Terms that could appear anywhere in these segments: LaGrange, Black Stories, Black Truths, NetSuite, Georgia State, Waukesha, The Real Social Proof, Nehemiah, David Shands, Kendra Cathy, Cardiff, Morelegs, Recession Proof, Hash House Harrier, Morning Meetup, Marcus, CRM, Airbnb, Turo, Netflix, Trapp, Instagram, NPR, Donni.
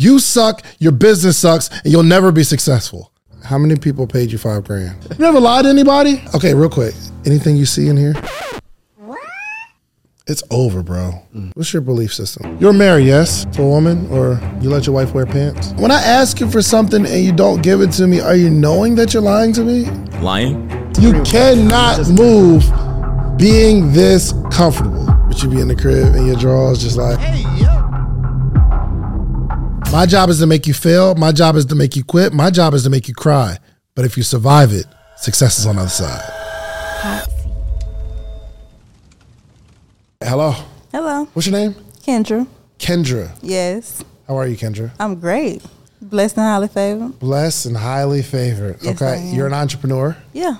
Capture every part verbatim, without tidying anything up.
You suck, your business sucks, and you'll never be successful. How many people paid you five grand? You never lied to anybody? Okay, real quick. Anything you see in here? It's over, bro. What's your belief system? You're married, yes? To a woman, or you let your wife wear pants? When I ask you for something and you don't give it to me, are you knowing that you're lying to me? Lying? You cannot move being this comfortable. But you be in the crib and your drawers just like, hey, yo. My job is to make you fail. My job is to make you quit. My job is to make you cry. But if you survive it, success is on the other side. Hello. Hello. What's your name? Kendra. Kendra. Yes. How are you, Kendra? I'm great. Blessed and highly favored. Blessed and highly favored. Yes, okay. You're an entrepreneur? Yeah.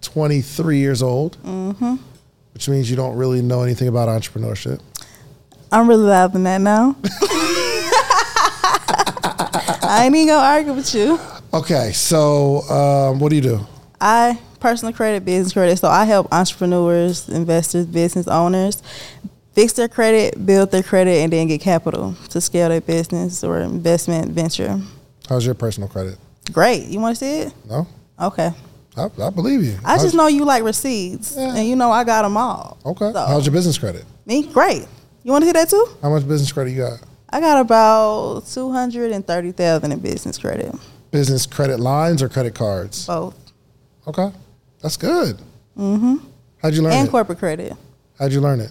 twenty-three years old? Mm-hmm. Which means you don't really know anything about entrepreneurship. I'm really loving that now. I ain't even gonna argue with you. Okay. So, um, what do you do? I... personal credit, business credit. So I help entrepreneurs, investors, business owners fix their credit, build their credit, and then get capital to scale their business or investment venture. How's your personal credit? Great. You want to see it? No. Okay. I, I believe you. I How's just know you like receipts, yeah. And you know I got them all. Okay. So. How's your business credit? Me? Great. You want to see that too? How much business credit you got? I got about two hundred thirty thousand dollars in business credit. Business credit lines or credit cards? Both. Okay. That's good. Mm-hmm. How'd you learn and it? And corporate credit. How'd you learn it?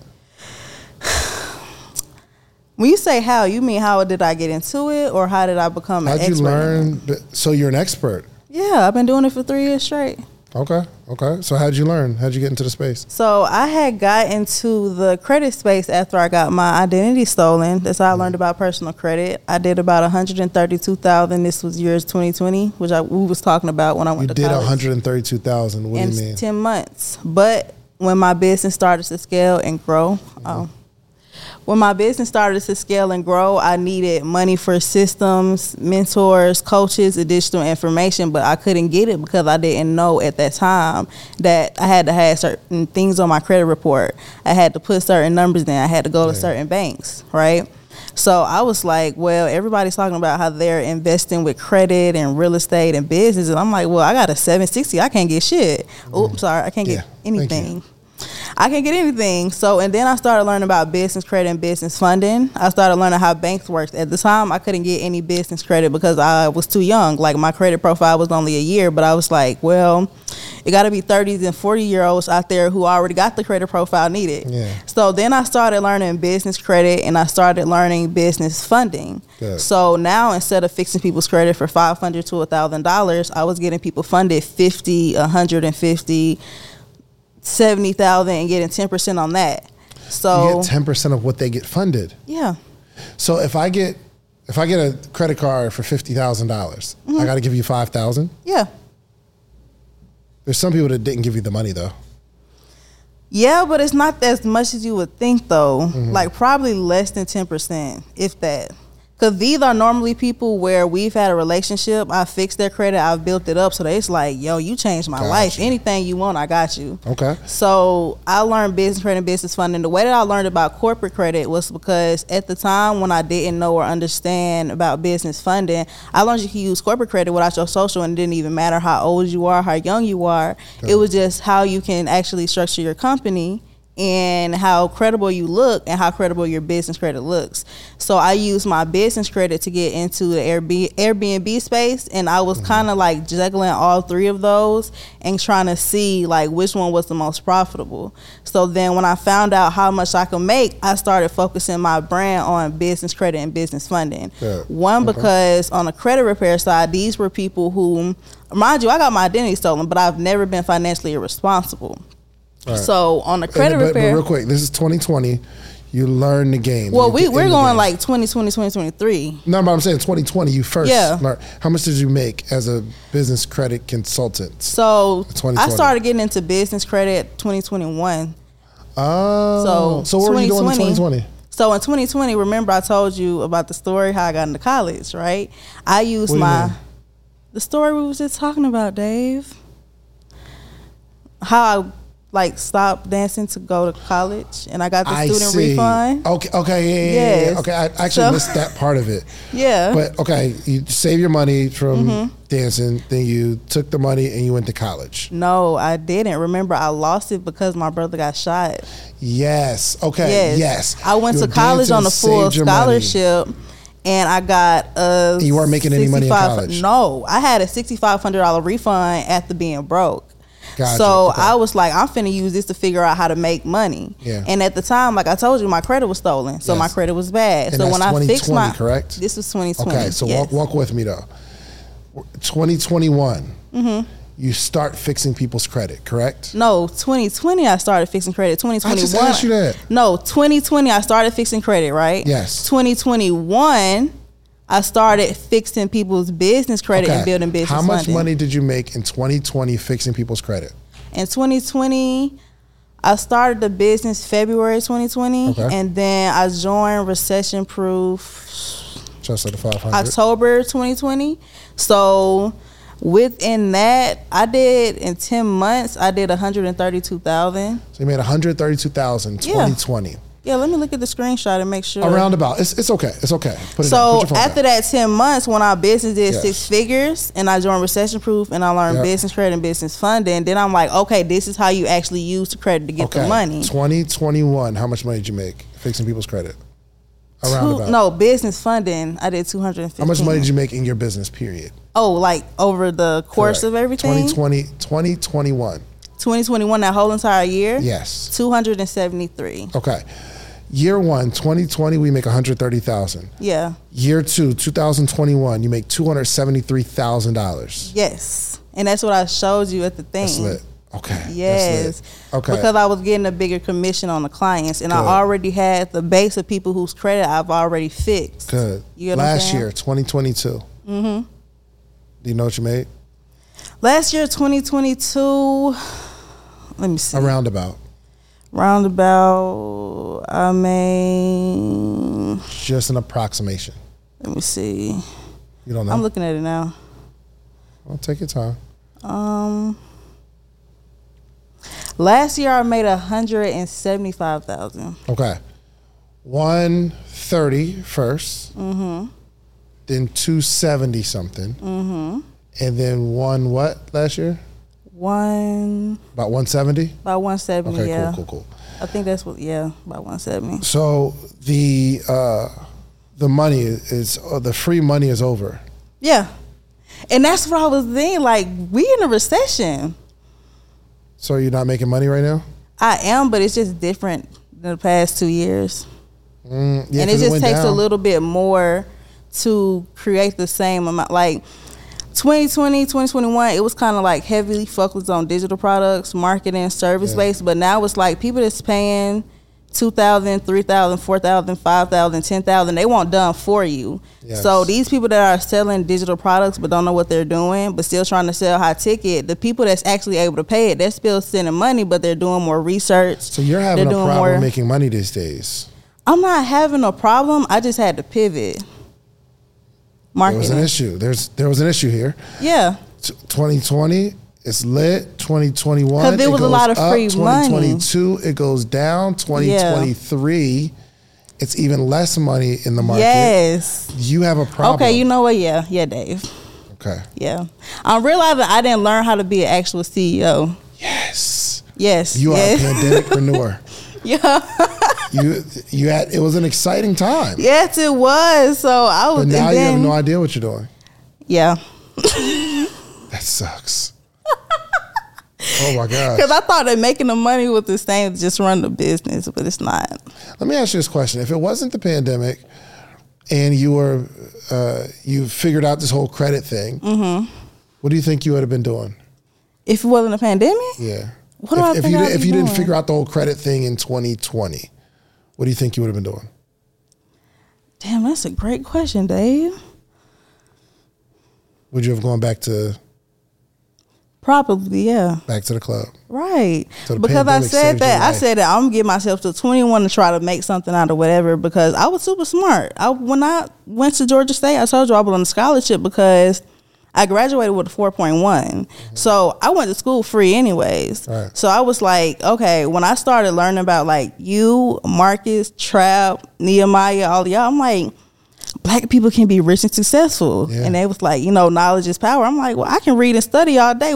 When you say how, you mean how did I get into it or how did I become How'd an expert? How'd you learn? So you're an expert? Yeah, I've been doing it for three years straight. Okay, okay. So how'd you learn? How'd you get into the space? So I had got into the credit space after I got my identity stolen. That's how I learned about personal credit. I did about one hundred thirty-two thousand. This was years twenty twenty, which I we was talking about when I went you to college. You did one hundred thirty-two thousand. What in do you mean? ten months. But when my business started to scale and grow, mm-hmm. um, when my business started to scale and grow, I needed money for systems, mentors, coaches, additional information, but I couldn't get it because I didn't know at that time that I had to have certain things on my credit report. I had to put certain numbers in. I had to go to certain banks, right? So I was like, well, everybody's talking about how they're investing with credit and real estate and business. And I'm like, well, I got a seven sixty. I can't get shit. Oops, sorry. I can't yeah, get anything. I can't get anything. So, and then I started learning about business credit and business funding. I started learning how banks worked. At the time, I couldn't get any business credit because I was too young. Like, my credit profile was only a year, but I was like, well, it got to be thirties and forty-year-olds out there who already got the credit profile needed. Yeah. So then I started learning business credit, and I started learning business funding. Good. So now instead of fixing people's credit for five hundred dollars to one thousand dollars, I was getting people funded fifty dollars, one hundred fifty dollars, seventy thousand dollars and getting ten percent on that. So you get ten percent of what they get funded. Yeah. So if I get if I get a credit card for fifty thousand dollars, mm-hmm. I got to give you five thousand dollars? Yeah. There's some people that didn't give you the money though. Yeah, but it's not as much as you would think though. Mm-hmm. Like probably less than ten percent, if that. Because these are normally people where we've had a relationship. I fixed their credit. I've built it up. So it's like, yo, you changed my got life. You. Anything you want, I got you. Okay. So I learned business credit and business funding. The way that I learned about corporate credit was because at the time when I didn't know or understand about business funding, I learned you can use corporate credit without your social, and it didn't even matter how old you are, how young you are. Okay. It was just how you can actually structure your company and how credible you look and how credible your business credit looks. So I used my business credit to get into the Airbnb space, and I was mm-hmm. kind of like juggling all three of those and trying to see like which one was the most profitable. So then when I found out how much I could make, I started focusing my brand on business credit and business funding. Yeah. One, mm-hmm. because on the credit repair side, these were people who, mind you, I got my identity stolen, but I've never been financially irresponsible. Right. So on the credit and, but, repair, but real quick, this is twenty twenty. You learn the game. Well, we, we're going like twenty twenty, twenty twenty-three. No, but I'm saying twenty twenty. You first. Yeah. Learned. How much did you make as a business credit consultant? So I started getting into business credit twenty twenty-one. Oh, so, so what were you doing in twenty twenty? So in twenty twenty, remember I told you about the story how I got into college, right? I used my the story we was just talking about, Dave. How I like stopped dancing to go to college, and I got the I student see. refund. Okay, okay, yeah, yes. yeah, yeah. Okay, I actually so, missed that part of it. Yeah. But okay, you save your money from mm-hmm. dancing, then you took the money and you went to college. No, I didn't. Remember, I lost it because my brother got shot. Yes, okay, yes. yes. I went You're to college on a full scholarship. Money. And I got a You weren't making any money in college. No, I had a six thousand five hundred dollars refund after being broke. Gotcha. So okay. I was like, I'm finna use this to figure out how to make money. Yeah. And at the time, like I told you, my credit was stolen. So yes. my credit was bad. And so that's when I fixed my correct? This was twenty twenty. Okay, so yes. walk, walk with me though. twenty twenty-one Mm-hmm. You start fixing people's credit, correct? No, twenty twenty I started fixing credit. twenty twenty-one I just asked you that. No, twenty twenty I started fixing credit, right? Yes. twenty twenty-one I started fixing people's business credit okay. and building business money. How much funding. money did you make in twenty twenty fixing people's credit? In twenty twenty I started the business February twenty twenty Okay. And then I joined Recession Proof October twenty twenty So... within that, I did in ten months I did one hundred thirty-two thousand So you made one hundred thirty-two thousand in twenty twenty Yeah. yeah, let me look at the screenshot and make sure. Around about. It's it's okay. It's okay. Put it so down. Put after down. that ten months when our business did yes. six figures and I joined Recession Proof and I learned yep. business credit and business funding, then I'm like, okay, this is how you actually use the credit to get okay. the money. twenty twenty-one how much money did you make fixing people's credit? Around Two, about. No, business funding, I did two hundred fifteen How much money did you make in your business period? Oh, like over the course Correct. of everything? twenty twenty, twenty twenty-one twenty twenty-one that whole entire year? Yes. two hundred seventy-three Okay. Year one, twenty twenty we make one hundred thirty thousand dollars Yeah. Year two, two thousand twenty-one you make two hundred seventy-three thousand dollars Yes. And that's what I showed you at the thing. That's lit. Okay. Yes. Okay. Because I was getting a bigger commission on the clients, and Good. I already had the base of people whose credit I've already fixed. Good. You know Last year, twenty twenty-two Mm-hmm. Do you know what you made? Last year, twenty twenty-two Let me see. A roundabout. Roundabout. I made. Just an approximation. Let me see. You don't know. I'm looking at it now. Well, take your time. Um. Last year I made one hundred seventy-five thousand dollars Okay. one thirty first. Mm-hmm. Then two seventy something. Mm-hmm. And then one what last year? One. About one seventy About one seventy Okay, yeah. cool, cool, cool. I think that's what, yeah, about one seventy So the uh, the money is, uh, the free money is over. Yeah. And that's what I was thinking, like, we in a recession. So you're not making money right now? I am, but it's just different than the past two years. Mm, yeah, and it just it takes down. a little bit more to create the same amount. Like twenty twenty, twenty twenty-one it was kind of like heavily focused on digital products, marketing, service-based. Yeah. But now it's like people that's paying two thousand, three thousand, four thousand, five thousand, ten thousand they want done for you. Yes. So these people that are selling digital products but don't know what they're doing but still trying to sell high ticket, the people that's actually able to pay it, they're still sending money but they're doing more research. So you're having they're a problem more. making money these days. I'm not having a problem. I just had to pivot. Marketing. There was an issue. There's There was an issue here. Yeah. twenty twenty It's lit. twenty twenty-one Because there was it goes a lot of free up, money. twenty twenty-two it goes down. twenty twenty-three yeah. it's even less money in the market. Yes. You have a problem. Okay, you know what? Yeah, yeah, Dave. Okay. Yeah. I'm realizing I didn't learn how to be an actual C E O. Yes. Yes. You yes. are a pandemicpreneur. yeah. You you had it was an exciting time. Yes, it was. So I was. But now then, you have no idea what you're doing. Yeah. That sucks. Oh my God! Because I thought that making the money with this thing just run the business, but it's not. Let me ask you this question: if it wasn't the pandemic, and you were uh, you figured out this whole credit thing, mm-hmm. what do you think you would have been doing? If it wasn't a pandemic, yeah. What do if, I if think you did, I'd if be you doing? didn't figure out the whole credit thing in twenty twenty what do you think you would have been doing? Damn, that's a great question, Dave. Would you have gone back to? Probably, yeah. Back to the club. Right. So the because I said that, I said that I'm going to get myself to twenty-one to try to make something out of whatever because I was super smart. I When I went to Georgia State, I told you I was on a scholarship because I graduated with a four point one. Mm-hmm. So I went to school free anyways. Right. So I was like, okay, when I started learning about like you, Marcus, Trapp, Nehemiah, all y'all, I'm like, Black people can be rich and successful. Yeah. And they was like, you know, knowledge is power. I'm like, well, I can read and study all day.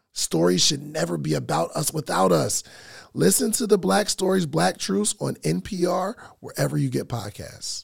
Stories should never be about us without us. Listen to the Black Stories, Black Truths on N P R, wherever you get podcasts.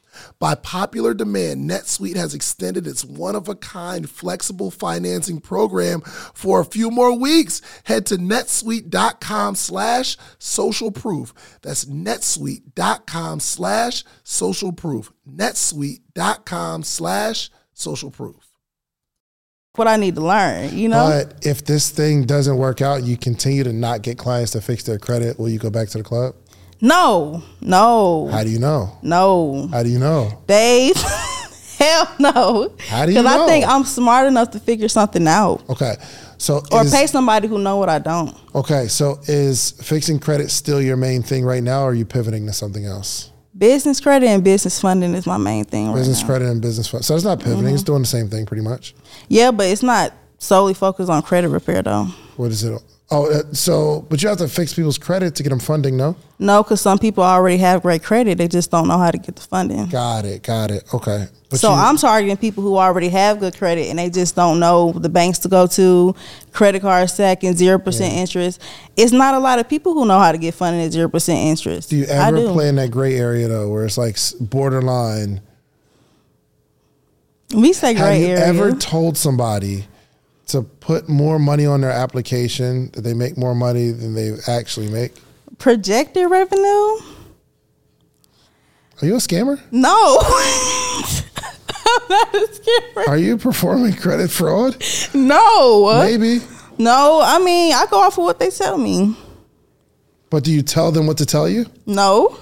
By popular demand, NetSuite has extended its one-of-a-kind flexible financing program for a few more weeks. Head to netsuite.com slash social proof. That's netsuite.com slash social proof. netsuite.com slash social proof. What I need to learn, you know? But if this thing doesn't work out, you continue to not get clients to fix their credit, will you go back to the club? No, no. How do you know? No. How do you know? Dave, hell no. How do you know? Because I think I'm smart enough to figure something out. Okay. So or is, pay somebody who know what I don't. Okay. So is fixing credit still your main thing right now, or are you pivoting to something else? Business credit and business funding is my main thing right now. Business credit and business funding. So it's not pivoting. Mm-hmm. It's doing the same thing pretty much. Yeah, but it's not solely focused on credit repair, though. What is it? Oh, so, but you have to fix people's credit to get them funding, no? No, because some people already have great credit. They just don't know how to get the funding. Got it, got it. Okay. But so you, I'm targeting people who already have good credit and they just don't know the banks to go to, credit card stacking, zero percent yeah. interest. It's not a lot of people who know how to get funding at zero percent interest. Do you ever do. play in that gray area, though, where it's like borderline? We say gray area. Have you ever told somebody to put more money on their application, that they make more money than they actually make? Projected revenue? Are you a scammer? No. I'm not a scammer. Are you performing credit fraud? No. Maybe. No, I mean, I go off of what they tell me. But do you tell them what to tell you? No.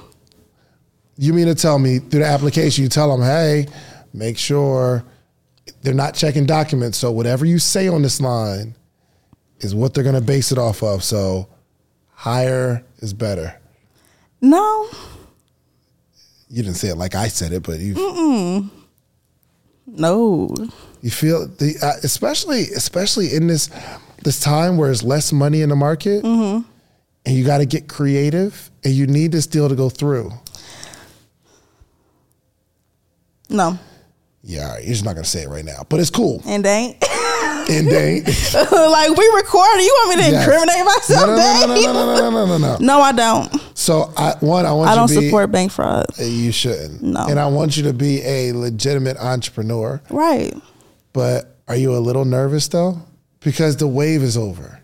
You mean to tell me through the application, you tell them, hey, make sure they're not checking documents. So whatever you say on this line is what they're going to base it off of. So higher is better. No. You didn't say it like I said it, but you. Mm-mm. No. You feel the uh, especially especially in this this time where there's less money in the market, mm-hmm. and you got to get creative, and you need this deal to go through. No. Yeah, you're just not gonna say it right now, but it's cool. And they ain't. And they ain't. Like we recorded. You want me to yes. incriminate myself? No, no, no, no, no, no, no, no, no, no. No, I don't. So I one, I want. I you don't to be, support bank fraud. You shouldn't. No. And I want you to be a legitimate entrepreneur. Right. But are you a little nervous though? Because the wave is over.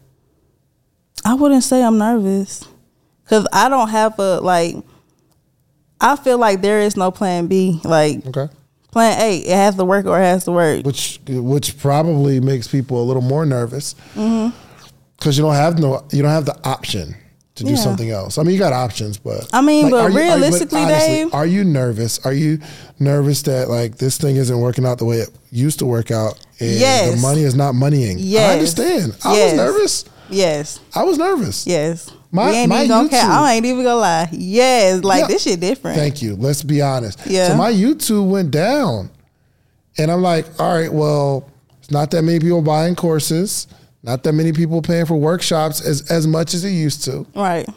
I wouldn't say I'm nervous, because I don't have a like. I feel like there is no plan B. Like okay. Plan A, it has to work or it has to work. Which which probably makes people a little more nervous, because mm-hmm. you don't have no you don't have the option to do yeah. something else. I mean, you got options, but I mean, like, but you, realistically, you, but honestly, Dave, are you nervous? Are you nervous that like this thing isn't working out the way it used to work out, and yes. the money is not moneying? Yes. I understand. I yes. was nervous. Yes, I was nervous. Yes. My, we ain't my even YouTube, gonna I ain't even gonna lie. Yes, like yeah. this shit different. Thank you. Let's be honest. Yeah. So my YouTube went down, and I'm like, all right, well, it's not that many people buying courses, not that many people paying for workshops as as much as it used to. Right.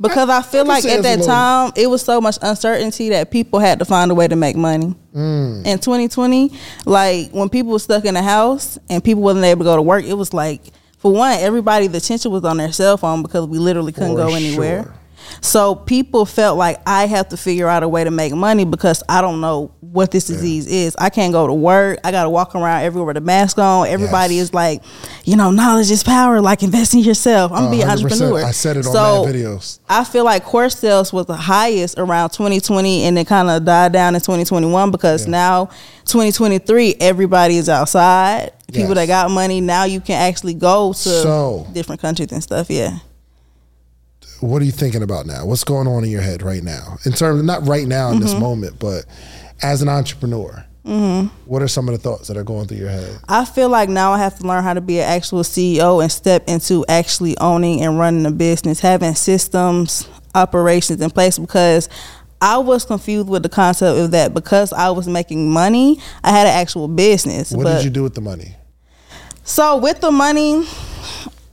Because I, I feel I like at that time it was so much uncertainty that people had to find a way to make money. Mm. In twenty twenty, like when people were stuck in the house and people wasn't able to go to work, it was like. For one, everybody, the attention was on their cell phone because we literally couldn't go anywhere. Sure. So people felt like I have to figure out a way to make money because I don't know what this yeah. disease is. I can't go to work. I got to walk around everywhere with a mask on. Everybody yes. is like, you know, knowledge is power. Like invest in yourself. I'm going to be an entrepreneur. I said it on so my videos. I feel like course sales was the highest around twenty twenty, and it kind of died down in twenty twenty-one because yeah. now twenty twenty-three, everybody is outside. People yes. that got money, now you can actually go to so, different countries and stuff, yeah. What are you thinking about now? What's going on in your head right now? In terms of, not right now in mm-hmm. this moment, but as an entrepreneur, mm-hmm. what are some of the thoughts that are going through your head? I feel like now I have to learn how to be an actual C E O and step into actually owning and running a business, having systems, operations in place, because I was confused with the concept of that because I was making money. I had an actual business. What but did you do with the money? So with the money,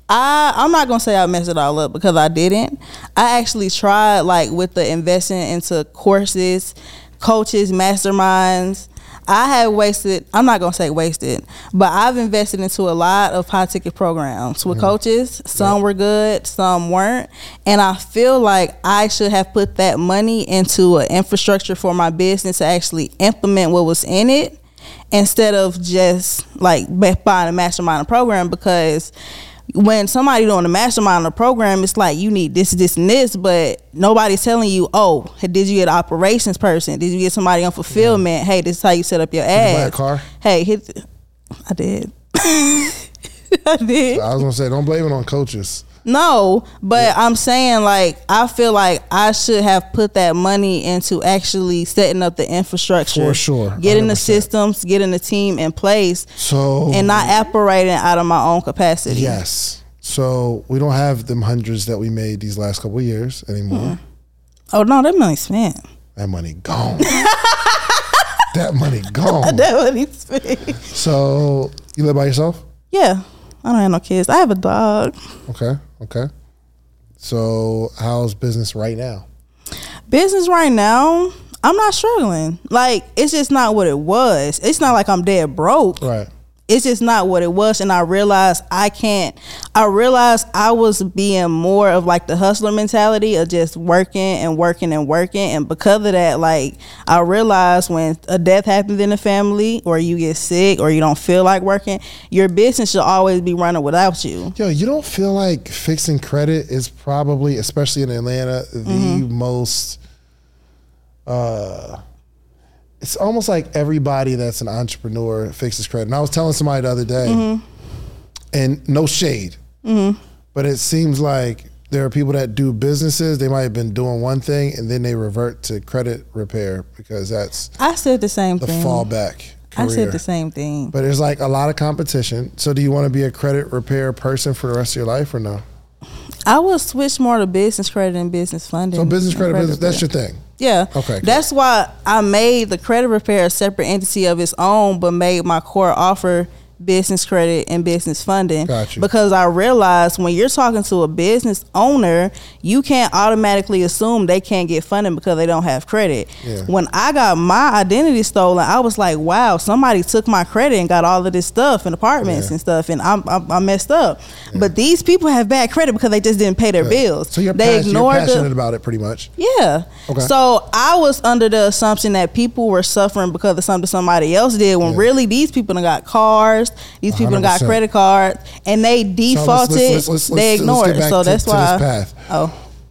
I, I'm not going to say I messed it all up because I didn't. I actually tried like with the investing into courses, coaches, masterminds. I have wasted, I'm not going to say wasted, but I've invested into a lot of high ticket programs with mm. coaches. Some yeah. were good, some weren't. And I feel like I should have put that money into an infrastructure for my business to actually implement what was in it, instead of just like buying a mastermind program. Because when somebody doing a mastermind or program, it's like you need this, this, and this, but nobody's telling you, oh, did you get an operations person? Did you get somebody on fulfillment? Yeah. Hey, this is how you set up your ads. Did you buy a car? Hey, hit, I did. I did. So I was going to say, don't blame it on coaches. No, but yeah. I'm saying like, I feel like I should have put that money into actually setting up the infrastructure. For sure. Getting one hundred percent the systems, getting the team in place, so, and not operating out of my own capacity. Yes. So we don't have them hundreds that we made these last couple of years anymore. Hmm. Oh no, that money spent. That money gone. That money gone. That money spent. So you live by yourself? Yeah. I don't have no kids. I have a dog. Okay. Okay. So how's business right now? Business right now, I'm not struggling. Like, it's just not what it was. It's not like I'm dead broke. Right. It's just not what it was. And I realized I can't, I realized I was being more of like the hustler mentality of just working and working and working. And because of that, like I realized when a death happens in the family or you get sick or you don't feel like working, your business should always be running without you. Yo, you don't feel like fixing credit is probably, especially in Atlanta, the mm-hmm. most, uh, it's almost like everybody that's an entrepreneur fixes credit. And I was telling somebody the other day, mm-hmm. and no shade, mm-hmm. but it seems like there are people that do businesses. They might have been doing one thing and then they revert to credit repair because that's I said the same the thing. fallback career. I said the same thing. But there's like a lot of competition. So do you want to be a credit repair person for the rest of your life or no? I will switch more to business credit and business funding. So business credit, credit business, that's your thing? Yeah. Okay. Cool. That's why I made the credit repair a separate entity of its own, but made my core offer business credit and business funding. Gotcha. Because I realized when you're talking to a business owner, you can't automatically assume they can't get funding because they don't have credit. Yeah. When I got my identity stolen, I was like, wow, somebody took my credit and got all of this stuff and apartments yeah. and stuff, and I'm, I'm, I messed up. Yeah. But these people have bad credit because they just didn't pay their yeah. bills. So you're, they pass, ignored you're passionate the, about it pretty much. Yeah. Okay. So I was under the assumption that people were suffering because of something somebody else did, when yeah. really these people done got cars, these people one hundred percent got credit cards, and they defaulted. So let's, let's, let's, they let's, ignored. Let's so that's to, why. To this path. Oh,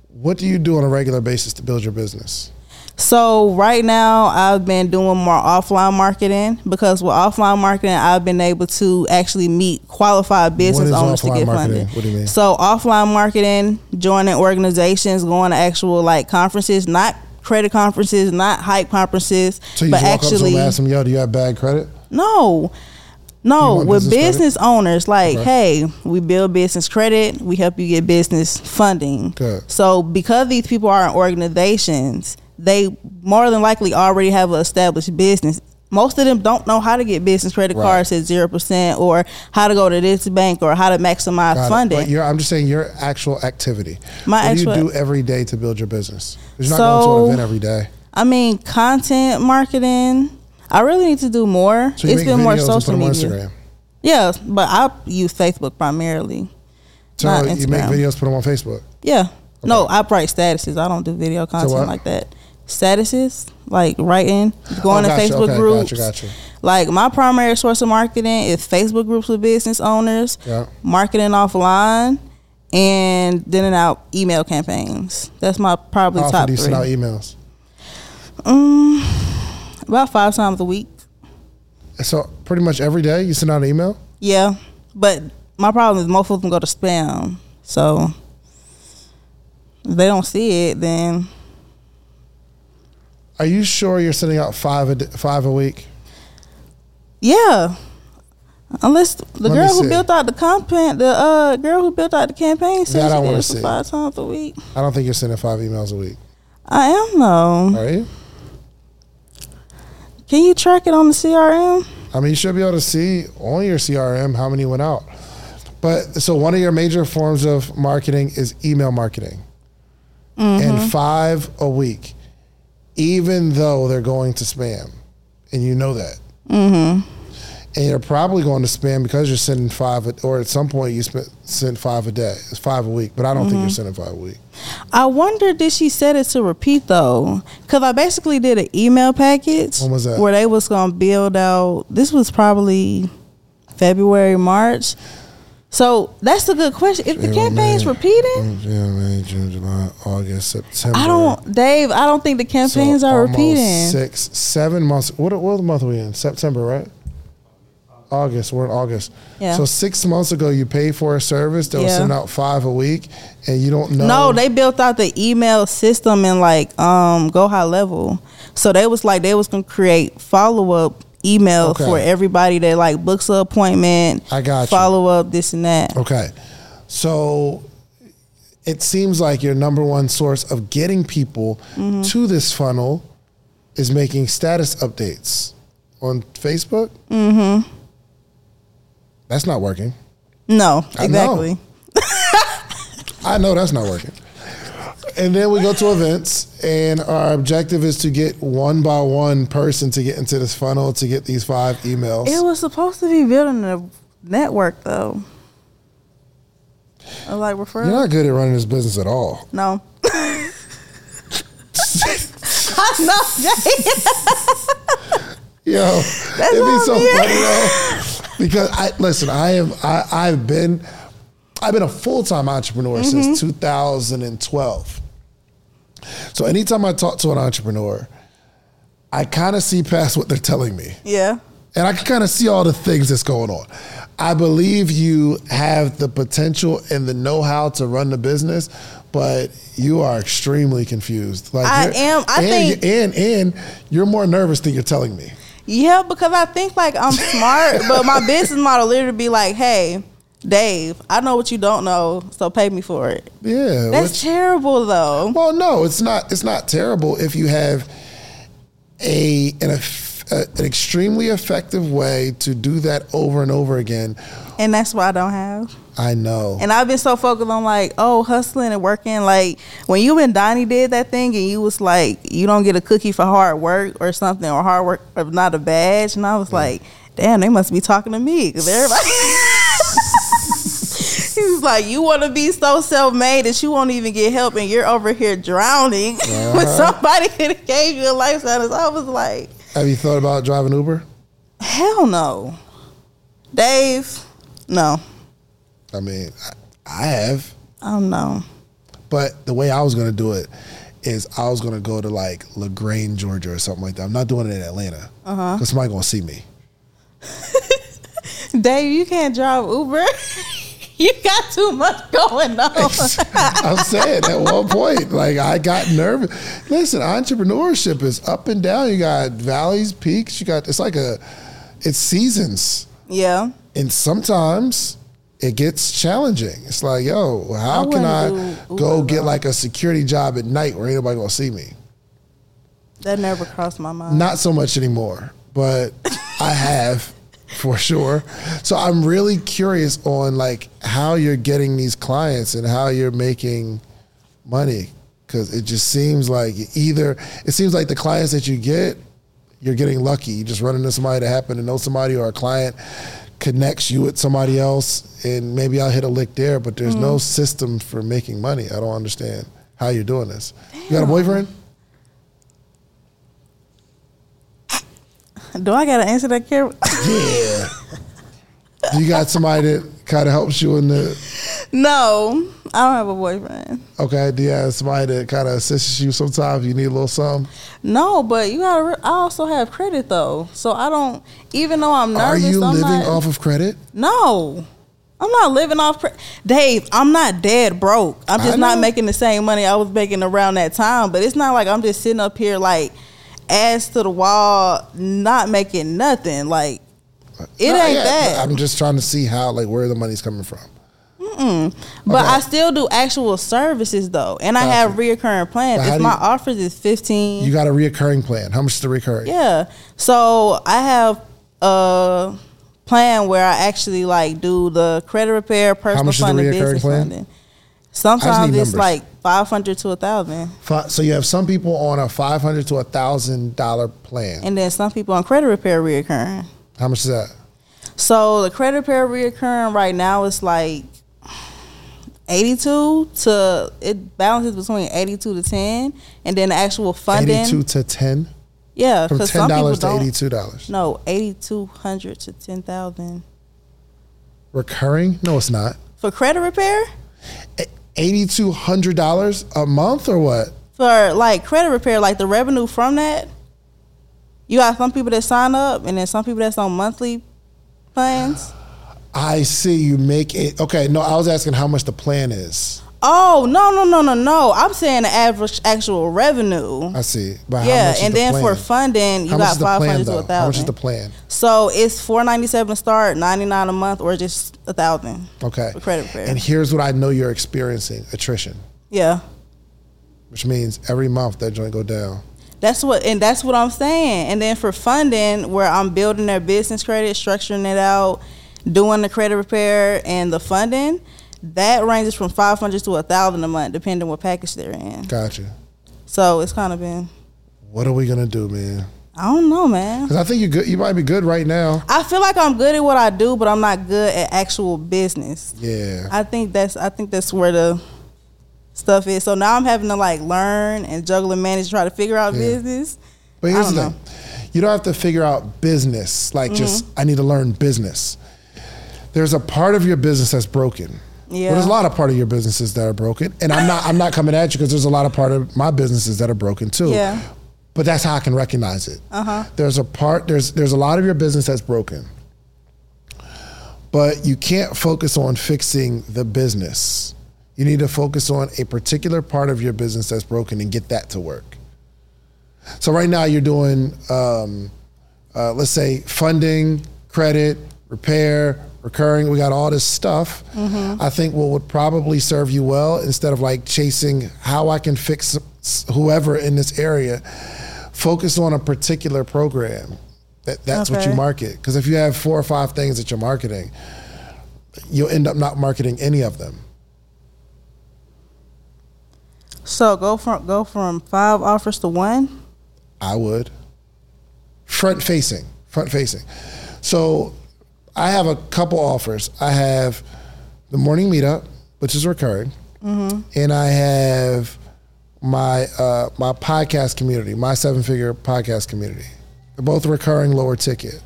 what do you do on a regular basis to build your business? So right now, I've been doing more offline marketing, because with offline marketing, I've been able to actually meet qualified business owners to get marketing? funded. What do you mean? So offline marketing, joining organizations, going to actual like conferences, not credit conferences, not hype conferences, so you but just walk actually up to them and ask them, "Yo, do you have bad credit?" No. No, with business, business owners, like, okay. hey, we build business credit, we help you get business funding. Good. So because these people are in organizations, they more than likely already have an established business. Most of them don't know how to get business credit right. cards at zero percent, or how to go to this bank, or how to maximize Got funding. It. But you're, I'm just saying your actual activity. My what actual, do you do every day to build your business? There's not so, going to an event every day. I mean, content marketing. I really need to do more. So it's been more social media. Yeah, but I use Facebook primarily. So not Instagram. You make videos, put them on Facebook? Yeah. Okay. No, I write statuses. I don't do video content so like that. Statuses, like writing, going oh, to gotcha, Facebook okay, groups. Gotcha, gotcha. Like my primary source of marketing is Facebook groups with business owners, yeah. marketing offline, and then and out email campaigns. That's my probably How top do you three. Send out emails? Um. About five times a week. So pretty much every day you send out an email? Yeah, but my problem is most of them go to spam. So if they don't see it, then. Are you sure you're sending out five a, five a week? Yeah. Unless the Let girl who see. built out the campaign, the uh, girl who built out the campaign said she did it for five times a week. I don't think you're sending five emails a week. I am though. Are you? Can you track it on the C R M? I mean, you should be able to see on your C R M how many went out. But so one of your major forms of marketing is email marketing. Mm-hmm. And five a week, even though they're going to spam. And you know that. Mm-hmm. And you're probably going to spam because you're sending five, a, or at some point you spent, sent five a day. It's five a week, but I don't mm-hmm. think you're sending five a week. I wonder, did she set it to repeat though? Because I basically did an email package. When was that? Where they was going to build out. This was probably February, March. So that's a good question. If January, the campaign's May, repeating, January, June, July, August, September. I don't, Dave. I don't think the campaigns so are repeating. Six, seven months. What what month are we in? September, right? August, we're in August. Yeah. So six months ago, you paid for a service that yeah. was sending out five a week, and you don't know. No, they built out the email system and like um, go high level. So they was like they was gonna create follow up email okay. for everybody that like books an appointment. I got follow you. up this and that. Okay, so it seems like your number one source of getting people mm-hmm. to this funnel is making status updates on Facebook. Mm-hmm. That's not working. No, exactly. I know. I know that's not working. And then we go to events, and our objective is to get one by one person to get into this funnel to get these five emails. It was supposed to be building a network, though. I like referrals. You're not good at running this business at all. No. I know, Jay. Yo, that's it'd be so here. funny though. Because I listen, I am I, I've been I've been a full-time entrepreneur mm-hmm. since two thousand twelve. So anytime I talk to an entrepreneur, I kind of see past what they're telling me. Yeah. And I can kind of see all the things that's going on. I believe you have the potential and the know-how to run the business, but you are extremely confused. Like I am. I and, think and and you're more nervous than you're telling me. Yeah, because I think like I'm smart, but my business model literally be like, "Hey, Dave, I know what you don't know, so pay me for it." Yeah, that's which, terrible, though. Well, no, it's not. It's not terrible if you have a an effect. A, an extremely effective way to do that over and over again. And that's what I don't have. I know. And I've been so focused on like, oh, hustling and working. Like when you and Donni did that thing and you was like, you don't get a cookie for hard work or something, or hard work or not a badge. And I was yeah. like, damn, they must be talking to me. Because everybody... He was like, you want to be so self-made that you won't even get help and you're over here drowning uh-huh. when somebody could have gave you a life sentence. I was like... Have you thought about driving Uber? Hell no. Dave, no. I mean, I, I have. Oh, no. But the way I was going to do it is I was going to go to, like, LaGrange, Georgia or something like that. I'm not doing it in Atlanta. Uh-huh. Because somebody's going to see me. Dave, you can't drive Uber. You got too much going on. I'm saying at one point, like I got nervous. Listen, entrepreneurship is up and down. You got valleys, peaks. You got, it's like a, it's seasons. Yeah. And sometimes it gets challenging. It's like, yo, how I can I do, go ooh, get like a security job at night where ain't nobody gonna see me? That never crossed my mind. Not so much anymore, but I have. For sure. So I'm really curious on like how you're getting these clients and how you're making money, because it just seems like either it seems like the clients that you get, you're getting lucky. You just run into somebody that happened to know somebody, or a client connects you with somebody else, and maybe I'll hit a lick there, but there's mm. no system for making money. I don't understand how you're doing this. Damn. You got a boyfriend? Do I gotta answer that camera? Yeah. You got somebody that kind of helps you in the... No, I don't have a boyfriend. Okay, do you have somebody that kind of assists you sometimes? You need a little something? No, but you gotta... Re- I also have credit, though. So I don't... Even though I'm nervous, Are you I'm living not, off of credit? No. I'm not living off... Pre- Dave, I'm not dead broke. I'm just not making the same money I was making around that time. But it's not like I'm just sitting up here like... ass to the wall, not making nothing. Like it no, ain't yeah, that. I'm just trying to see how, like, where the money's coming from. Mm-mm. But okay. I still do actual services though, and gotcha. I have reoccurring plans. If my you, offers is fifteen, you got a reoccurring plan. How much is the recurring? Yeah. So I have a plan where I actually like do the credit repair, personal funding, business plan? funding. Sometimes it's numbers. like five hundred to a thousand. So you have some people on a five hundred to a thousand dollar plan, and then some people on credit repair reoccurring. How much is that? So the credit repair reoccurring right now is like eighty-two to it balances between eighty-two to ten, and then the actual funding eighty-two to ten. Yeah, from ten dollars to eighty-two dollars. No, eighty-two hundred to ten thousand. Recurring? No, it's not for credit repair. It, eight thousand two hundred dollars a month or what? For like credit repair, like the revenue from that. You got some people that sign up and then some people that's on monthly plans. I see you make it. Okay, no, I was asking how much the plan is. Oh, no, no, no, no, no. I'm saying the average actual revenue. I see. But yeah, how much is and the then plan? For funding, you how got five hundred to one thousand. How much is the plan? So it's four ninety-seven to start, ninety-nine a month, or just one thousand. Okay. For credit repair. And here's what I know you're experiencing, attrition. Yeah. Which means every month that joint go down. That's what and that's what I'm saying. And then for funding, where I'm building their business credit, structuring it out, doing the credit repair and the funding, that ranges from five hundred to a thousand a month, depending on what package they're in. Gotcha. So it's kind of been. What are we gonna do, man? I don't know, man. Because I think you good. You might be good right now. I feel like I'm good at what I do, but I'm not good at actual business. Yeah. I think that's. I think that's where the stuff is. So now I'm having to like learn and juggle and manage, try to figure out yeah. business. But here's the thing: you don't have to figure out business. Like mm-hmm. just, I need to learn business. There's a part of your business that's broken. Yeah. Well, there's a lot of part of your businesses that are broken, and I'm not I'm not coming at you because there's a lot of part of my businesses that are broken too. Yeah. but that's how I can recognize it. Uh-huh. There's a part, there's there's a lot of your business that's broken, but you can't focus on fixing the business. You need to focus on a particular part of your business that's broken and get that to work. So right now you're doing, um, uh, let's say funding, credit, repair, recurring. We got all this stuff. Mm-hmm. I think what would probably serve you well, instead of like chasing how I can fix whoever in this area, focus on a particular program. That, that's okay. What you market. Because if you have four or five things that you're marketing, you'll end up not marketing any of them. So go from go from five offers to one? I would. Front facing, front facing. So I have a couple offers. I have the morning meetup, which is recurring. Mm-hmm. And I have my uh, my podcast community, my seven figure podcast community. They're both recurring, lower ticket.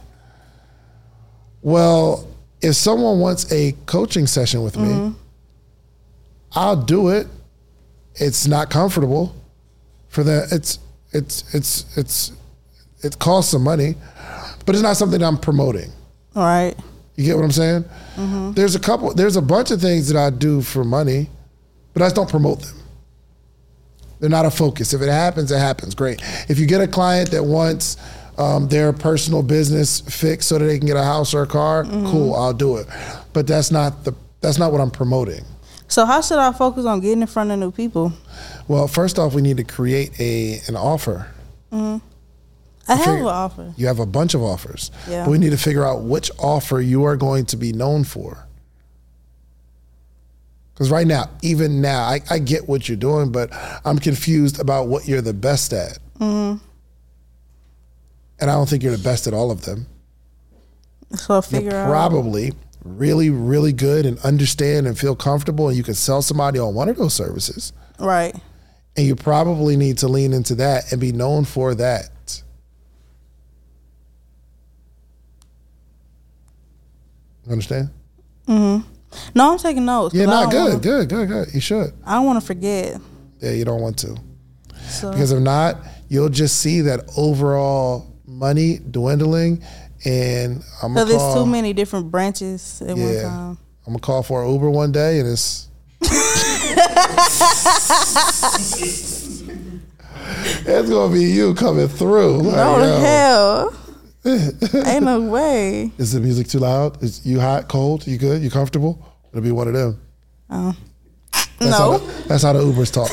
Well, if someone wants a coaching session with mm-hmm. me, I'll do it. It's not comfortable for them. It's, it's, it's, it's, it costs some money, but it's not something I'm promoting. All right. You get what I'm saying? Mm-hmm. There's a couple, there's a bunch of things that I do for money, but I just don't promote them. They're not a focus. If it happens, it happens. Great. If you get a client that wants Um, their personal business fixed so that they can get a house or a car, mm-hmm. cool, I'll do it. But that's not the that's not what I'm promoting. So how should I focus on getting in front of new people? Well, first off, we need to create a an offer. Mm-hmm. I have an offer. You have a bunch of offers. Yeah. But we need to figure out which offer you are going to be known for. Because right now, even now, I, I get what you're doing, but I'm confused about what you're the best at. Mm-hmm. And I don't think you're the best at all of them. So I'll figure out. You're probably out. really, really good and understand and feel comfortable, and you can sell somebody on one of those services. Right. And you probably need to lean into that and be known for that. Understand? Mm-hmm. No, I'm taking notes. Yeah, no, good, wanna, good, good, good. You should. I don't want to forget. Yeah, you don't want to. So. Because if not, you'll just see that overall money dwindling, and I'm gonna so there's call, too many different branches at yeah, one time. I'm gonna call for an Uber one day, and it's it's gonna be you coming through. No hell, ain't no way. Is the music too loud? Is you hot, cold? You good? You comfortable? It'll be one of them. Oh, that's no. How the, that's how the Ubers talk.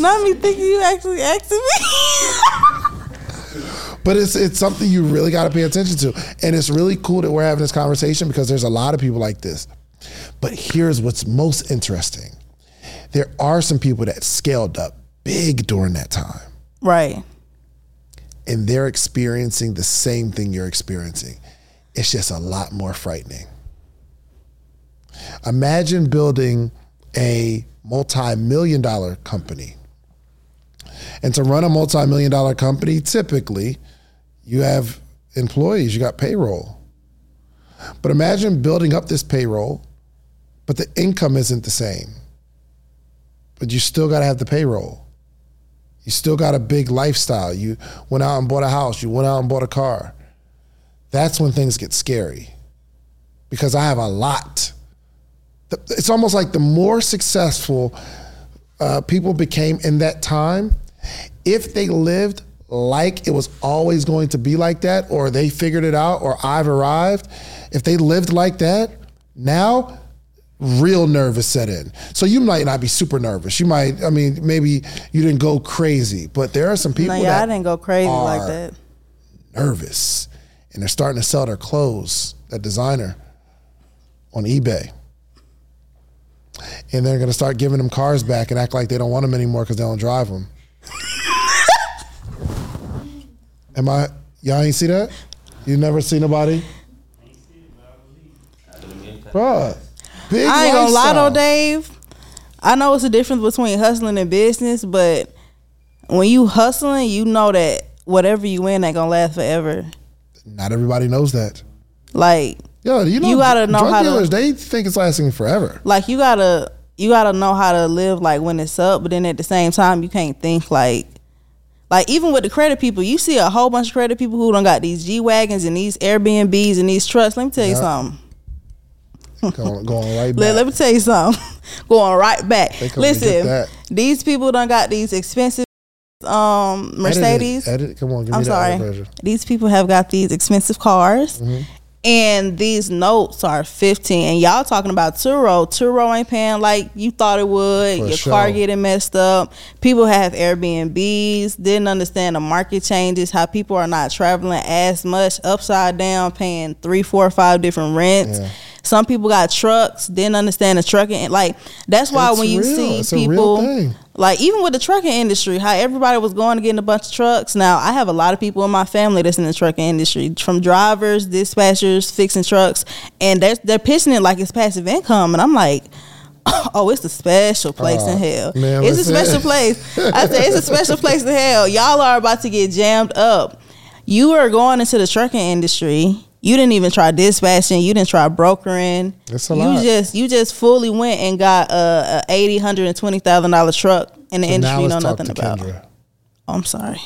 Not me thinking you actually asking me. But it's it's something you really got to pay attention to. And it's really cool that we're having this conversation because there's a lot of people like this. But here's what's most interesting. There are some people that scaled up big during that time. Right. And they're experiencing the same thing you're experiencing. It's just a lot more frightening. Imagine building a multi-million dollar company. And to run a multi-million dollar company, typically, you have employees, you got payroll. But imagine building up this payroll, but the income isn't the same. But you still gotta have the payroll. You still got a big lifestyle. You went out and bought a house, you went out and bought a car. That's when things get scary. Because I have a lot. It's almost like the more successful uh, people became in that time, if they lived like it was always going to be like that, or they figured it out, or I've arrived, if they lived like that, now real nerve is set in. So you might not be super nervous. You might, I mean, maybe you didn't go crazy, but there are some people no, yeah, that I didn't go crazy are like that. Nervous, and they're starting to sell their clothes, that designer, on eBay. And they're going to start giving them cars back and act like they don't want them anymore because they don't drive them. Am I, y'all ain't see that? You never see nobody? Bruh, big I ain't going to lie though, Dave. I know it's a difference between hustling and business, but when you hustling, you know that whatever you win ain't going to last forever. Not everybody knows that. Like... Yo, you know, you gotta know drug how dealers, to, they think it's lasting forever. Like, you gotta you gotta know how to live like when it's up, but then at the same time you can't think like like even with the credit people, you see a whole bunch of credit people who done got these G-Wagons and these Airbnbs and these trusts. Let me tell you yep. something. Going, going right back. Let, let me tell you something. Going right back. Listen, these people done got these expensive um, Mercedes. Edit it, edit it. Come on, give I'm me that sorry. These people have got these expensive cars. Mm-hmm. And these notes are fifteen. And y'all talking about Turo. Turo ain't paying like you thought it would. For Your sure. car getting messed up. People have Airbnbs. Didn't understand the market changes. How people are not traveling as much. Upside down. Paying three, four, five different rents. Yeah. Some people got trucks. Didn't understand the trucking. Like that's why it's when you real. see it's people. Like even with the trucking industry, how everybody was going to get in a bunch of trucks. Now I have a lot of people in my family that's in the trucking industry, from drivers, dispatchers, fixing trucks, and they're they're pitching it like it's passive income, and I'm like, oh, it's a special place uh, in hell. Man, it's a special it? place. I said it's a special place in hell. Y'all are about to get jammed up. You are going into the trucking industry. You didn't even try dispatching. You didn't try brokering. That's a you lot. Just, you just fully went and got a, a eighty thousand dollars, one hundred twenty thousand dollars truck in the so industry you know nothing about. Kendra. Oh, I'm sorry.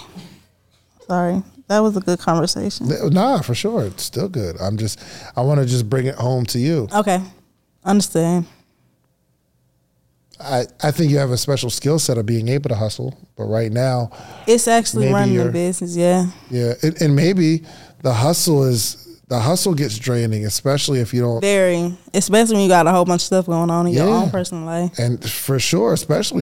Sorry. That was a good conversation. Nah, for sure. It's still good. I'm just, I want to just bring it home to you. Okay. Understand. I, I think you have a special skill set of being able to hustle. But right now, it's actually running a business. Yeah. Yeah. And, and maybe the hustle is, The hustle gets draining, especially if you don't. Very. Especially when you got a whole bunch of stuff going on in yeah. your own personal life. And for sure, especially.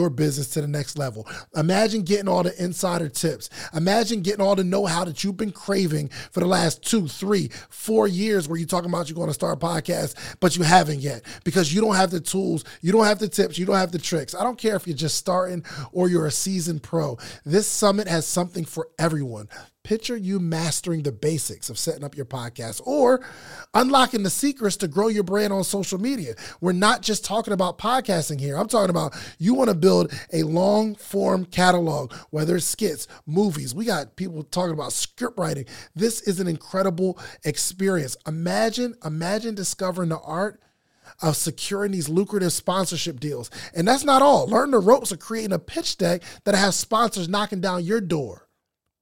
business to the next level. Imagine getting all the insider tips. Imagine getting all the know-how that you've been craving for the last two, three, four years where you're talking about you're going to start a podcast, but you haven't yet because you don't have the tools, you don't have the tips, you don't have the tricks. I don't care if you're just starting or you're a seasoned pro. This summit has something for everyone. Picture you mastering the basics of setting up your podcast or unlocking the secrets to grow your brand on social media. We're not just talking about podcasting here. I'm talking about you want to build a long form catalog, whether it's skits, movies. We got people talking about script writing. This is an incredible experience. Imagine, imagine discovering the art of securing these lucrative sponsorship deals. And that's not all. Learn the ropes of creating a pitch deck that has sponsors knocking down your door.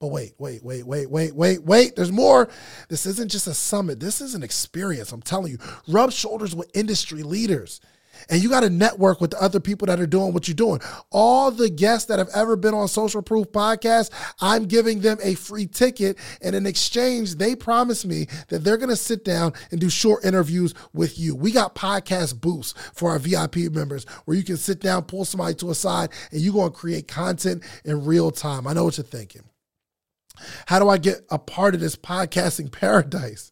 But wait, wait, wait, wait, wait, wait, wait. There's more. This isn't just a summit. This is an experience. I'm telling you, rub shoulders with industry leaders. And you got to network with the other people that are doing what you're doing. All the guests that have ever been on Social Proof Podcast, I'm giving them a free ticket. And in exchange, they promise me that they're going to sit down and do short interviews with you. We got podcast booths for our V I P members where you can sit down, pull somebody to a side, and you're going to create content in real time. I know what you're thinking. How do I get a part of this podcasting paradise?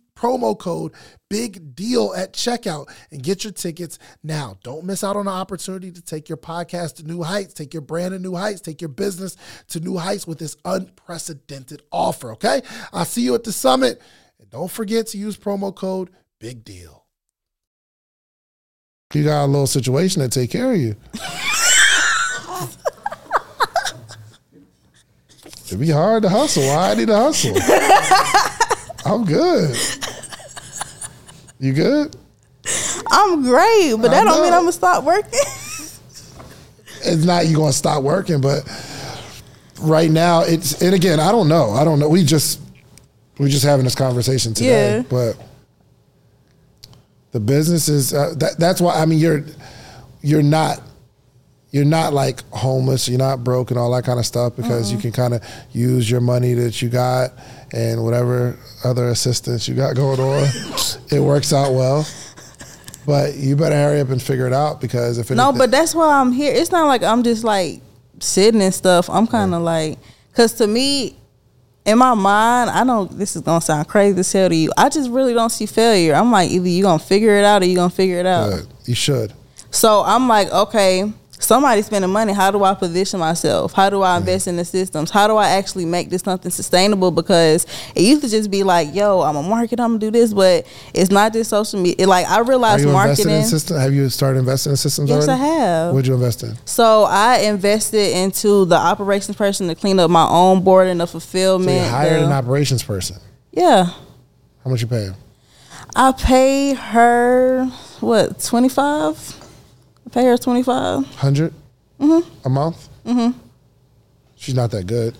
promo code Big Deal at checkout and get your tickets now. Don't miss out on the opportunity to take your podcast to new heights, take your brand to new heights, take your business to new heights with this unprecedented offer, okay? I'll see you at the summit. And don't forget to use promo code Big Deal. You got a little situation to take care of you. It'd be hard to hustle. I need to hustle. I'm good. You good? I'm great, but that don't mean I'm going to stop working. It's not you're going to stop working, but right now it's, and again, I don't know. I don't know. We just, we just having this conversation today, yeah. But the business is, uh, that, that's why, I mean, you're, you're not, You're not like homeless, you're not broke and all that kind of stuff because mm-hmm. you can kind of use your money that you got and whatever other assistance you got going on. It works out well. But you better hurry up and figure it out because if it No, but that's why I'm here. It's not like I'm just like sitting and stuff. I'm kind of yeah. like, because to me, in my mind, I don't, this is going to sound crazy as hell to you. I just really don't see failure. I'm like, either you're going to figure it out or you're going to figure it out. Good. You should. So I'm like, okay. Somebody's spending money. How do I position myself? How do I invest in the systems? How do I actually make this something sustainable? Because it used to just be like, yo, I'm a marketer, I'm going to do this. But it's not just social media. It, like, I realized marketing. In system? Have you started investing in systems yes, already? Yes, I have. What did you invest in? So I invested into the operations person to clean up my own board and the fulfillment. So you hired the, an operations person? Yeah. How much you pay her? I paid her, what, twenty-five dollars? Pay her twenty-five hundred mm-hmm. a month. Mm-hmm. She's not that good.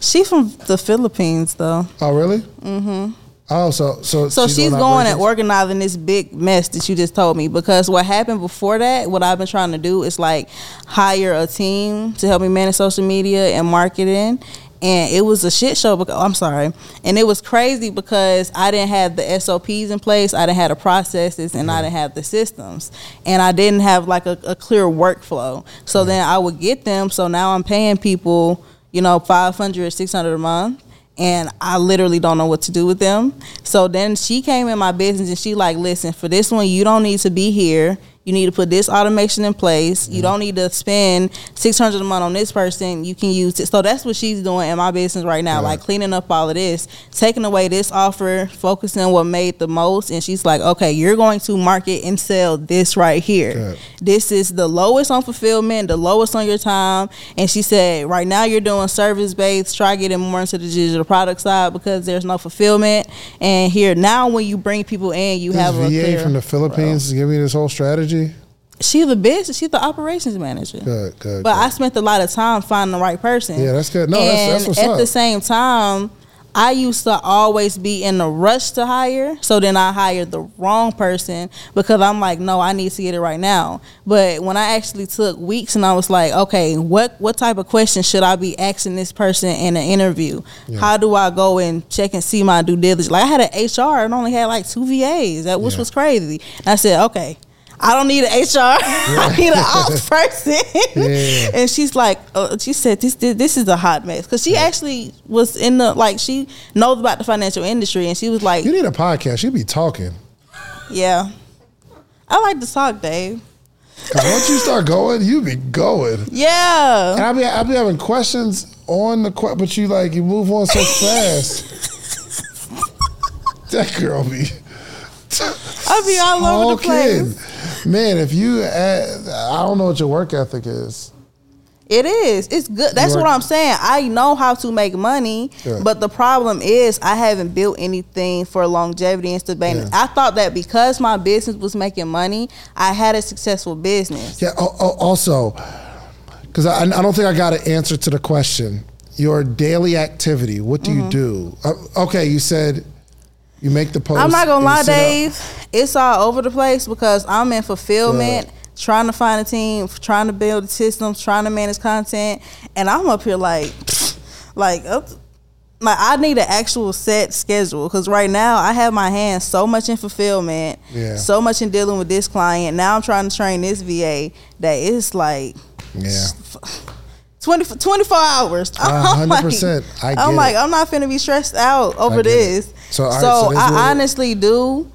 She's from the Philippines, though. Oh, really? Mm-hmm. Oh, so so so she's, she's going and organizing this big mess that you just told me. Because what happened before that, what I've been trying to do is like hire a team to help me manage social media and marketing. And it was a shit show. Because, I'm sorry. And it was crazy because I didn't have the S O Ps in place. I didn't have the processes and yeah. I didn't have the systems. And I didn't have like a, a clear workflow. So yeah. then I would get them. So now I'm paying people, you know, five hundred, six hundred a month. And I literally don't know what to do with them. So then she came in my business and she like, listen, for this one, you don't need to be here. You need to put this automation in place. You don't need to spend six hundred dollars a month on this person. You can use it. So that's what she's doing in my business right now, yeah. like cleaning up all of this, taking away this offer, focusing on what made the most. And she's like, okay, you're going to market and sell this right here. Yeah. This is the lowest on fulfillment, the lowest on your time. And she said, right now you're doing service-based. Try getting more into the digital product side because there's no fulfillment. And here, now when you bring people in, you this have a V A clear, from the Philippines is giving me this whole strategy. She's the bitch. She's the operations manager. Good, good. But good. I spent a lot of time finding the right person. Yeah, that's good. No, and that's, that's what's up. And at the same time, I used to always be in a rush to hire. So then I hired the wrong person because I'm like, no, I need to get it right now. But when I actually took weeks and I was like, okay, what, what type of questions should I be asking this person in an interview? Yeah. How do I go and check and see my due diligence? Like I had an H R and only had like two V As, that which yeah. was crazy. And I said, okay. I don't need an H R. Yeah. I need an ops person. Yeah. And she's like, uh, she said, this, this this is a hot mess. Because she yeah. actually was in the, like, she knows about the financial industry. And she was like. You need a podcast. She'd be talking. Yeah. I like to talk, Dave. Because once you start going, you be going. Yeah. And I'll be, I'll be having questions on the, but you like, you move on so fast. That girl be. I'll be all over the place. Man, if you, add, I don't know what your work ethic is. It is. It's good. That's what I'm saying. I know how to make money, yeah. but the problem is I haven't built anything for longevity and stability. Yeah. I thought that because my business was making money, I had a successful business. Yeah. Oh, oh, also, because I, I don't think I got an answer to the question. Your daily activity. What do mm-hmm. you do? Uh, okay, you said. You make the post. I'm not going to lie, Dave. Up. It's all over the place because I'm in fulfillment, yeah. trying to find a team, trying to build a system, trying to manage content. And I'm up here like, like, up, like I need an actual set schedule because right now I have my hands so much in fulfillment, yeah. so much in dealing with this client. Now I'm trying to train this V A that it's like, yeah. twenty-four hours. I'm one hundred percent. Like, I get I'm like, it. I'm not finna be stressed out over this. It. So, right, so, so I honestly do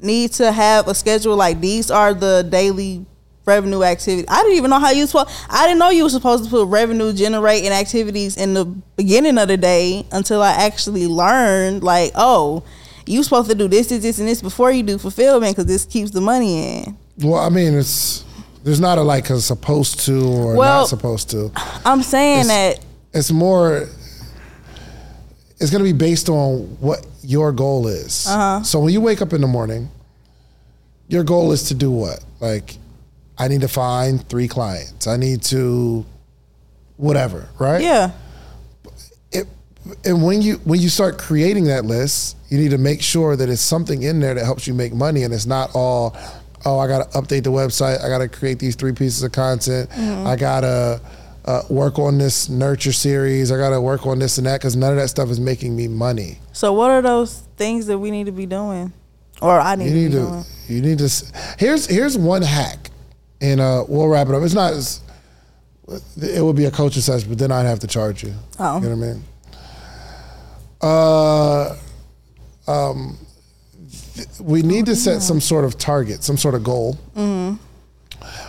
need to have a schedule. Like, these are the daily revenue activity. I didn't even know how you was supposed, I didn't know you were supposed to put revenue generating activities in the beginning of the day until I actually learned, like, oh, you supposed to do this, this, this, and this before you do fulfillment, because this keeps the money in. Well, I mean, it's, there's not a like a supposed to or well, not supposed to. I'm saying it's, that. It's more, it's going to be based on what your goal is. Uh-huh. So when you wake up in the morning, your goal is to do what? Like, I need to find three clients. I need to whatever, right? Yeah. It, and when you when you start creating that list, you need to make sure that it's something in there that helps you make money, and it's not all, oh, I gotta update the website, I gotta create these three pieces of content, mm-hmm. I gotta uh, work on this nurture series, I gotta work on this and that, because none of that stuff is making me money. So what are those things that we need to be doing? Or I need, you need to be to, doing? You need to, here's, here's one hack, and uh, we'll wrap it up. It's not, it's, it would be a coaching session, but then I'd have to charge you. Oh. You know what I mean? Uh, um, we need to set some sort of target, some sort of goal, mm-hmm.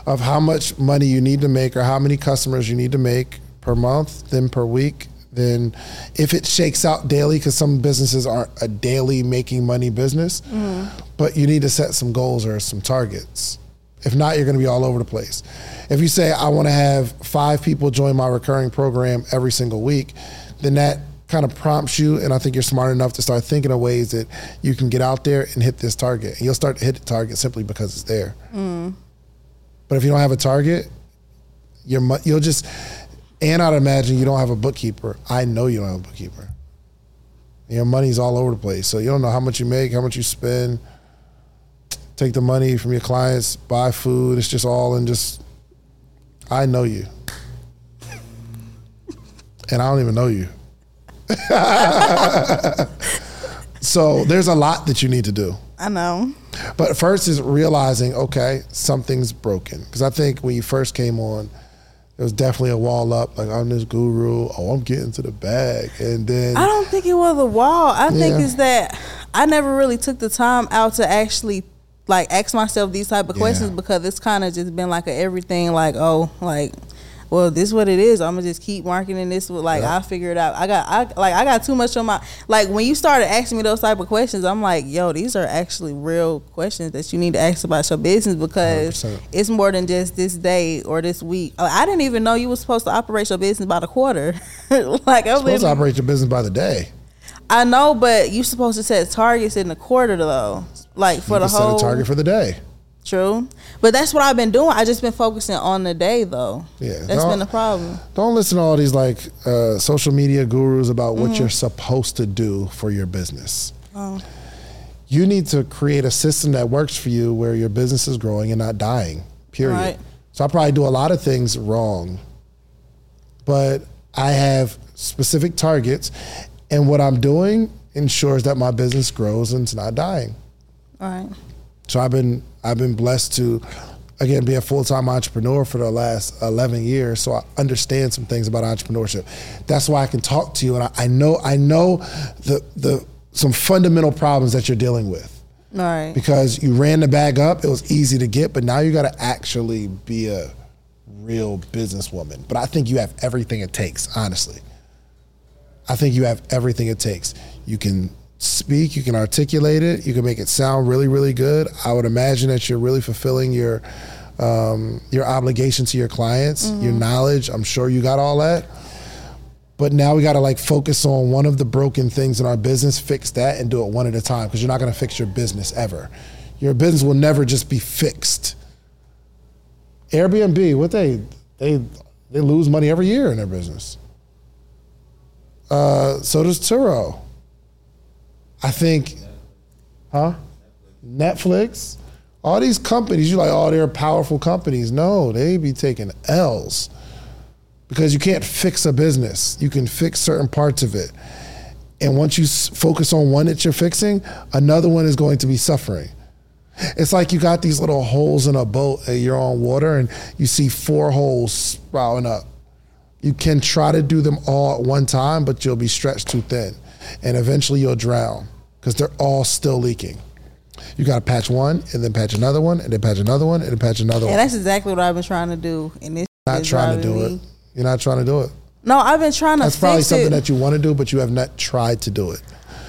of how much money you need to make or how many customers you need to make per month, then per week, then if it shakes out daily, because some businesses aren't a daily making money business, mm-hmm. but you need to set some goals or some targets. If not, you're going to be all over the place. If you say, I want to have five people join my recurring program every single week, then that kind of prompts you, and I think you're smart enough to start thinking of ways that you can get out there and hit this target. And you'll start to hit the target simply because it's there. Mm. But if you don't have a target, you're mu- you'll just, and I'd imagine you don't have a bookkeeper. I know you don't have a bookkeeper. Your money's all over the place. So you don't know how much you make, how much you spend, take the money from your clients, buy food. It's just all in just, I know you. And I don't even know you. So there's a lot that you need to do. I know. But first is realizing, okay, something's broken. Because I think when you first came on, there was definitely a wall up. Like, I'm this guru. Oh, I'm getting to the bag. And then. I don't think it was a wall. I yeah. think it's that I never really took the time out to actually, like, ask myself these type of yeah. questions, because it's kind of just been like a everything, like, oh, like. Well, this is what it is. I'm gonna just keep marketing this. Like, yeah. I'll figure it out. I got, I like, I got too much on my. Like, when you started asking me those type of questions, I'm like, yo, these are actually real questions that you need to ask about your business, because one hundred percent. It's more than just this day or this week. I didn't even know you were supposed to operate your business by the quarter. Like, I was supposed to operate your business by the day. I know, but you're supposed to set targets in the quarter though. Like for you the can whole set a target for the day. True, but that's what I've been doing. I just been focusing on the day though. Yeah, that's been the problem. Don't listen to all these like uh, social media gurus about what mm-hmm. you're supposed to do for your business. Oh. You need to create a system that works for you, where your business is growing and not dying. Period. Right. So I probably do a lot of things wrong, but I have specific targets, and what I'm doing ensures that my business grows and it's not dying. All right. So I've been I've been blessed to, again, be a full-time entrepreneur for the last eleven years. So I understand some things about entrepreneurship. That's why I can talk to you, and I, I know I know the the some fundamental problems that you're dealing with. All right. Because you ran the bag up, it was easy to get, but now you got to actually be a real businesswoman. But I think you have everything it takes, honestly. I think you have everything it takes. You can speak, you can articulate it, you can make it sound really, really good. I would imagine that you're really fulfilling your um, your obligation to your clients, mm-hmm. your knowledge. I'm sure you got all that. But now we gotta like focus on one of the broken things in our business, fix that, and do it one at a time, because you're not gonna fix your business ever. Your business will never just be fixed. Airbnb, what they, they, they lose money every year in their business. Uh, so does Turo. I think, huh? Netflix, all these companies, you're like, oh, they're powerful companies. No, they be taking L's, because you can't fix a business. You can fix certain parts of it. And once you focus on one that you're fixing, another one is going to be suffering. It's like you got these little holes in a boat and you're on water and you see four holes sprouting up. You can try to do them all at one time, but you'll be stretched too thin. And eventually you'll drown because they're all still leaking. You got to patch one and then patch another one and then patch another one and then patch another yeah, one. Yeah, that's exactly what I've been trying to do. And this not trying to do me. it. You're not trying to do it. No, I've been trying to. That's fix probably something it. that you want to do, but you have not tried to do it.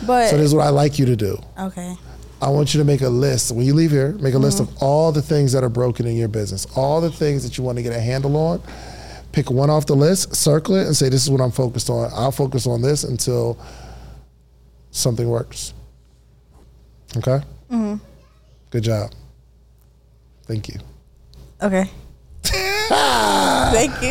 But so this is what I like you to do. Okay. I want you to make a list. When you leave here, make a mm-hmm. list of all the things that are broken in your business, all the things that you want to get a handle on. Pick one off the list, circle it, and say, this is what I'm focused on. I'll focus on this until something works. Okay? Mm-hmm. Good job. Thank you. Okay. Thank you.